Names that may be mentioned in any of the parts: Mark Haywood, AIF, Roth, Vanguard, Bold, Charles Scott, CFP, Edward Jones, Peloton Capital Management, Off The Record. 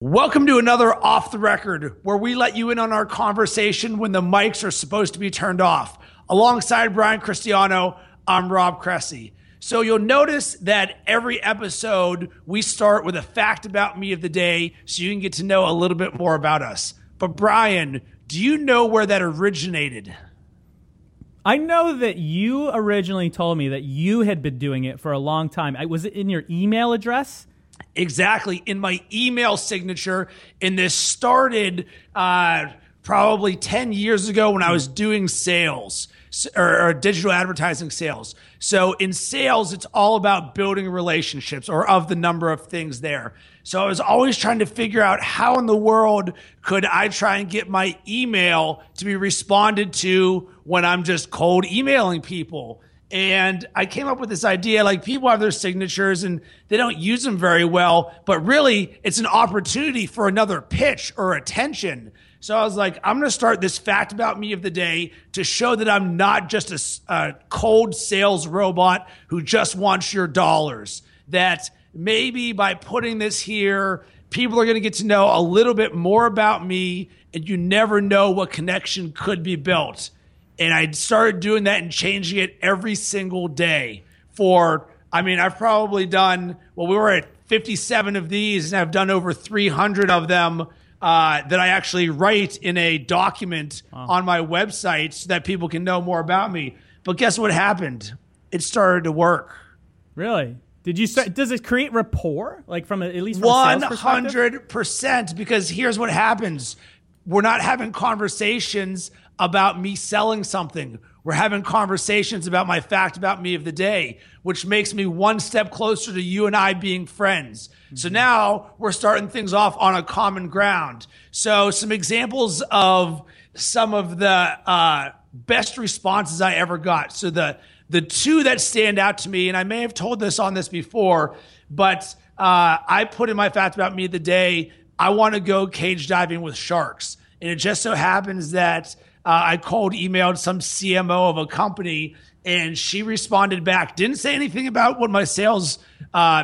Welcome to another Off The Record, where we let you in on our conversation when the mics are supposed to be turned off. Alongside Brian Cristiano, I'm Rob Cressy. So you'll notice that every episode, we start with a fact about me of the day so you can get to know a little bit more about us. But Brian, do you know where that originated? I know that you originally told me that you had been doing it for a long time. Was it in your email address? Exactly. In my email signature. And this started probably 10 years ago when I was doing sales or digital advertising sales. So in sales, it's all about building relationships or of the number of things there. So I was always trying to figure out how in the world could I try and get my email to be responded to when I'm just cold emailing people. And I came up with this idea, like people have their signatures and they don't use them very well, but really it's an opportunity for another pitch or attention. So I was like, I'm going to start this fact about me of the day to show that I'm not just a cold sales robot who just wants your dollars. That maybe by putting this here, people are going to get to know a little bit more about me, and you never know what connection could be built. And I started doing that and changing it every single day for, I mean, I've probably done, well, we were at 57 of these, and I've done over 300 of them. That I actually write in a document on my website so that people can know more about me. But guess what happened? It started to work. Really? Did you start? Does it create rapport? Like from at least from 100%. Because here's what happens: we're not having conversations about me selling something. We're having conversations about my fact about me of the day, which makes me one step closer to you and I being friends. Mm-hmm. So now we're starting things off on a common ground. So some examples of some of the best responses I ever got. So the two that stand out to me, and I may have told this on this before, but I put in my fact about me of the day, I want to go cage diving with sharks. And it just so happens that I cold emailed some CMO of a company, and she responded back. Didn't say anything about what my sales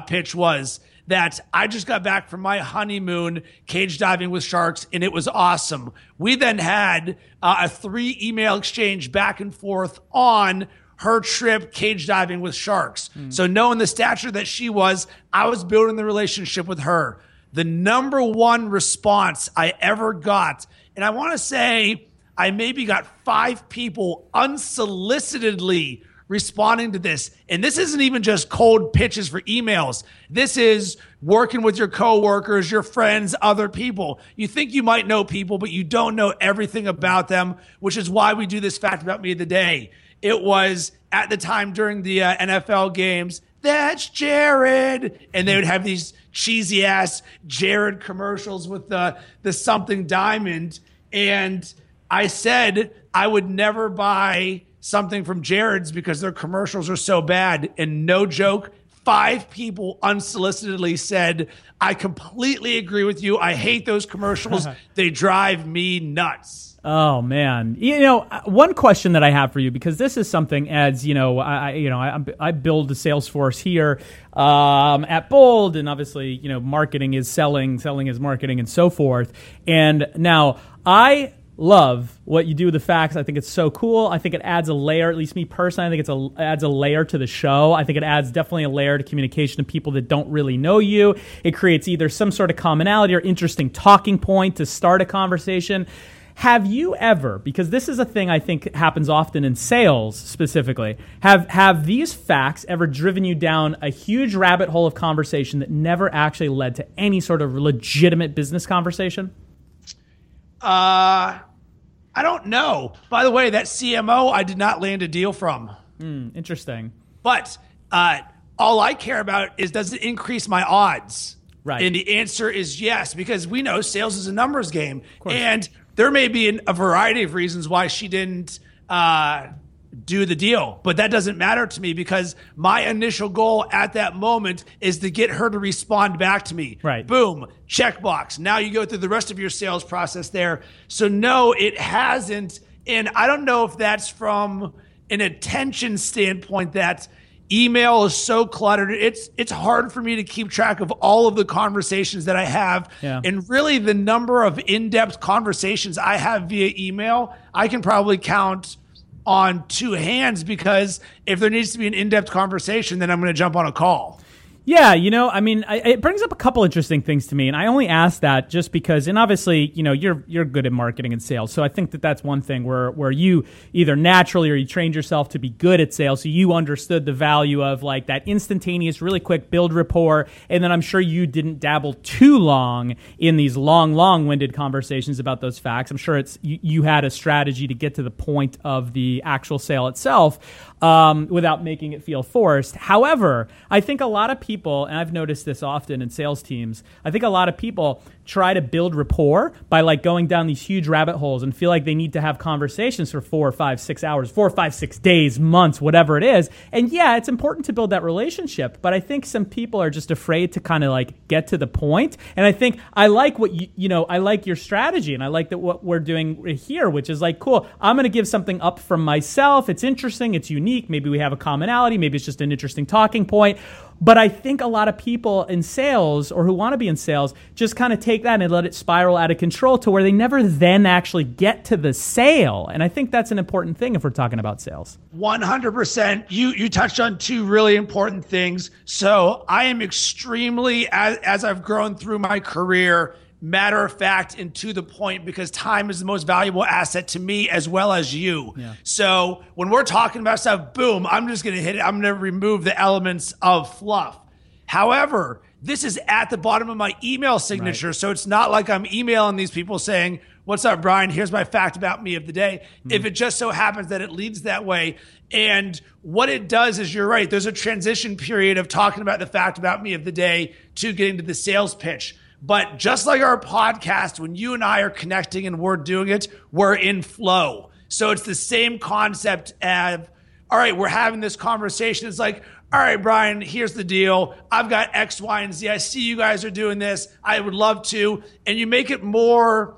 pitch was, that I just got back from my honeymoon cage diving with sharks, and it was awesome. We then had a 3-email exchange back and forth on her trip cage diving with sharks. Mm-hmm. So knowing the stature that she was, I was building the relationship with her. The number one response I ever got, and I want to say I maybe got 5 people unsolicitedly responding to this. And this isn't even just cold pitches for emails. This is working with your coworkers, your friends, other people. You think you might know people, but you don't know everything about them, which is why we do this fact about me of the day. It was at the time during the NFL games, that's Jared. And they would have these cheesy ass Jared commercials with the something diamond. And I said I would never buy something from Jared's because their commercials are so bad. And no joke, 5 people unsolicitedly said, I completely agree with you. I hate those commercials. They drive me nuts. Oh, man. You know, one question that I have for you, because this is something as, you know, I build the sales force here at Bold, and obviously, you know, marketing is selling, selling is marketing and so forth. And now I love what you do with the facts. I think it's so cool. I think it adds a layer, at least me personally, I think it adds a layer to the show. I think it adds definitely a layer to communication to people that don't really know you. It creates either some sort of commonality or interesting talking point to start a conversation. Have you ever, because this is a thing I think happens often in sales specifically, have these facts ever driven you down a huge rabbit hole of conversation that never actually led to any sort of legitimate business conversation? I don't know. By the way, that CMO, I did not land a deal from. Interesting. But all I care about is, does it increase my odds? Right. And the answer is yes, because we know sales is a numbers game. And there may be a variety of reasons why she didn't do the deal. But that doesn't matter to me because my initial goal at that moment is to get her to respond back to me. Right. Boom. Checkbox. Now you go through the rest of your sales process there. So no, it hasn't. And I don't know if that's from an attention standpoint that Email is so cluttered. It's hard for me to keep track of all of the conversations that I have. Yeah. And really the number of in-depth conversations I have via email, I can probably count on two hands, because if there needs to be an in-depth conversation, then I'm going to jump on a call. Yeah, you know, I mean, it brings up a couple interesting things to me, and I only ask that just because, and obviously, you know, you're good at marketing and sales, so I think that that's one thing where you either naturally or you trained yourself to be good at sales, so you understood the value of like that instantaneous, really quick build rapport, and then I'm sure you didn't dabble too long in these long-winded conversations about those facts. I'm sure it's you had a strategy to get to the point of the actual sale itself, without making it feel forced. However, I think a lot of people, and I've noticed this often in sales teams, I think a lot of people try to build rapport by like going down these huge rabbit holes and feel like they need to have conversations for 4 or 5, 6 hours, 4 or 5, 6 days, months, whatever it is. And yeah, it's important to build that relationship, but I think some people are just afraid to kind of like get to the point. And I think I like what I like your strategy, and I like that what we're doing here, which is like, cool, I'm going to give something up from myself. It's interesting. It's unique. Maybe we have a commonality. Maybe it's just an interesting talking point. But I think a lot of people in sales, or who want to be in sales, just kind of take that and let it spiral out of control to where they never then actually get to the sale. And I think that's an important thing if we're talking about sales. 100%. You touched on two really important things. So I am extremely, as I've grown through my career, matter of fact and to the point, because time is the most valuable asset to me as well as you. Yeah. So when we're talking about stuff, boom, I'm just going to hit it. I'm going to remove the elements of fluff. However, this is at the bottom of my email signature. Right. So it's not like I'm emailing these people saying, what's up, Brian? Here's my fact about me of the day. Mm-hmm. If it just so happens that it leads that way. And what it does is, you're right, there's a transition period of talking about the fact about me of the day to getting to the sales pitch. But just like our podcast, when you and I are connecting and we're doing it, we're in flow. So it's the same concept of, all right, we're having this conversation. It's like, all right, Brian, here's the deal. I've got X, Y, and Z. I see you guys are doing this. I would love to. And you make it more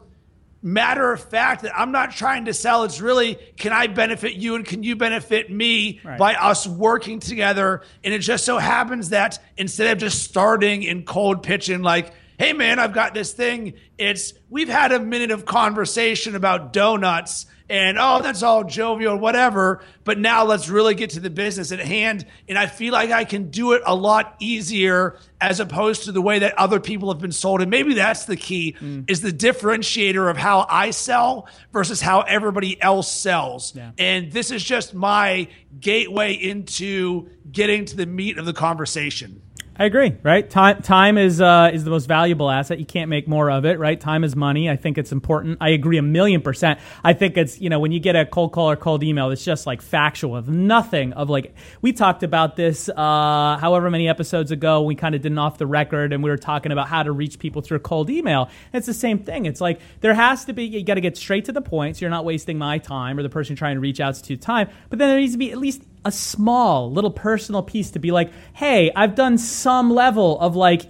matter of fact that I'm not trying to sell. It's really, can I benefit you and can you benefit me, right, by us working together? And it just so happens that instead of just starting in cold pitching, like, hey man, I've got this thing. It's, we've had a minute of conversation about donuts and, oh, that's all jovial or whatever, but now let's really get to the business at hand. And I feel like I can do it a lot easier as opposed to the way that other people have been sold. And maybe that's the key, is the differentiator of how I sell versus how everybody else sells. Yeah. And this is just my gateway into getting to the meat of the conversation. I agree, right? Time is the most valuable asset. You can't make more of it, right? Time is money. I think it's important. I agree 1,000,000%. I think it's, when you get a cold call or cold email, it's just like factual, of nothing of like, we talked about this however many episodes ago. We kind of did an off the record, and we were talking about how to reach people through cold email. And it's the same thing. It's like, there has to be, you got to get straight to the point, so you're not wasting my time or the person trying to reach out to time. But then there needs to be at least a small little personal piece to be like, hey, I've done some level of like,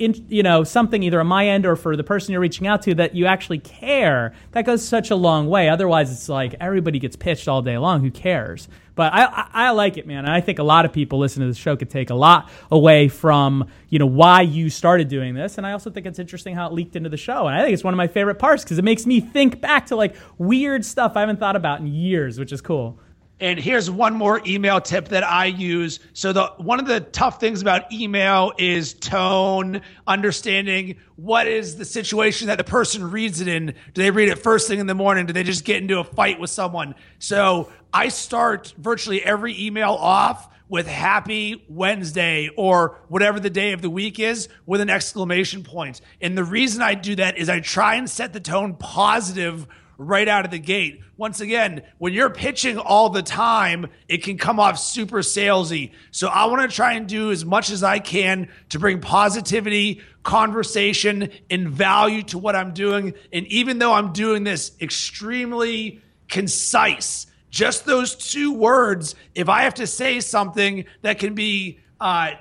something either on my end or for the person you're reaching out to, that you actually care. That goes such a long way. Otherwise, it's like everybody gets pitched all day long. Who cares? But I like it, man. And I think a lot of people listening to the show could take a lot away from, why you started doing this. And I also think it's interesting how it leaked into the show. And I think it's one of my favorite parts, because it makes me think back to like weird stuff I haven't thought about in years, which is cool. And here's one more email tip that I use. So one of the tough things about email is tone, understanding what is the situation that the person reads it in. Do they read it first thing in the morning? Do they just get into a fight with someone? So I start virtually every email off with happy Wednesday, or whatever the day of the week is, with an exclamation point. And the reason I do that is I try and set the tone positive right out of the gate. Once again, when you're pitching all the time, it can come off super salesy. So I want to try and do as much as I can to bring positivity, conversation, and value to what I'm doing. And even though I'm doing this extremely concise, just those two words, if I have to say something that can be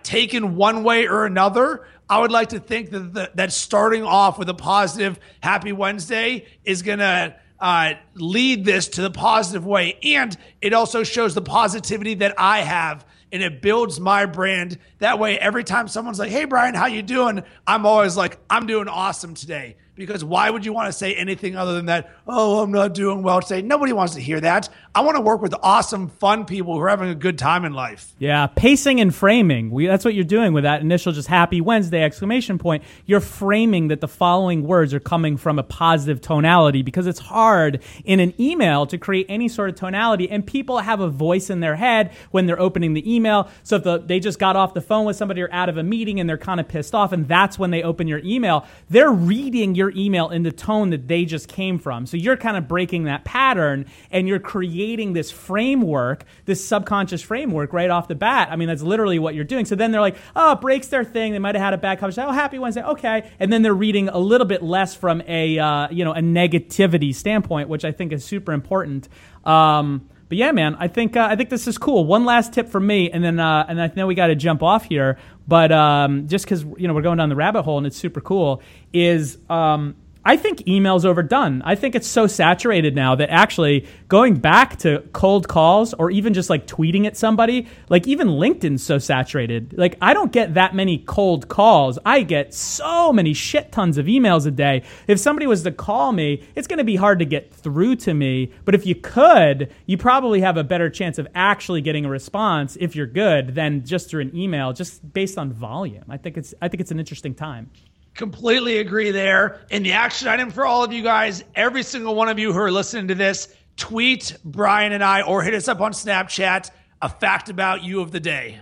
taken one way or another, I would like to think that that starting off with a positive happy Wednesday is going to lead this to the positive way. And it also shows the positivity that I have. and it builds my brand. That way, every time someone's like, hey, Brian, how you doing? I'm always like, I'm doing awesome today. Because why would you want to say anything other than that? Oh, I'm not doing well today. Nobody wants to hear that. I want to work with awesome, fun people who are having a good time in life. Yeah, pacing and framing. That's what you're doing with that initial just happy Wednesday exclamation point. You're framing that the following words are coming from a positive tonality, because it's hard in an email to create any sort of tonality, and people have a voice in their head when they're opening the email. So if they just got off the phone with somebody or out of a meeting and they're kind of pissed off, and that's when they open your email, they're reading your email in the tone that they just came from. So you're kind of breaking that pattern, and you're creating this framework, this subconscious framework right off the bat. I mean, that's literally what you're doing. So then they're like, oh, it breaks their thing. They might have had a bad conversation. Oh, happy Wednesday. Okay. And then they're reading a little bit less from a negativity standpoint, which I think is super important. But yeah, man, I think this is cool. One last tip from me, and then and I know we got to jump off here, but just because we're going down the rabbit hole and it's super cool, is I think email's overdone. I think it's so saturated now that actually going back to cold calls or even just like tweeting at somebody, like even LinkedIn's so saturated. Like I don't get that many cold calls. I get so many shit tons of emails a day. If somebody was to call me, it's going to be hard to get through to me. But if you could, you probably have a better chance of actually getting a response if you're good than just through an email, just based on volume. I think it's an interesting time. Completely agree there. And the action item for all of you guys, every single one of you who are listening to this, tweet Brian and I or hit us up on Snapchat a fact about you of the day.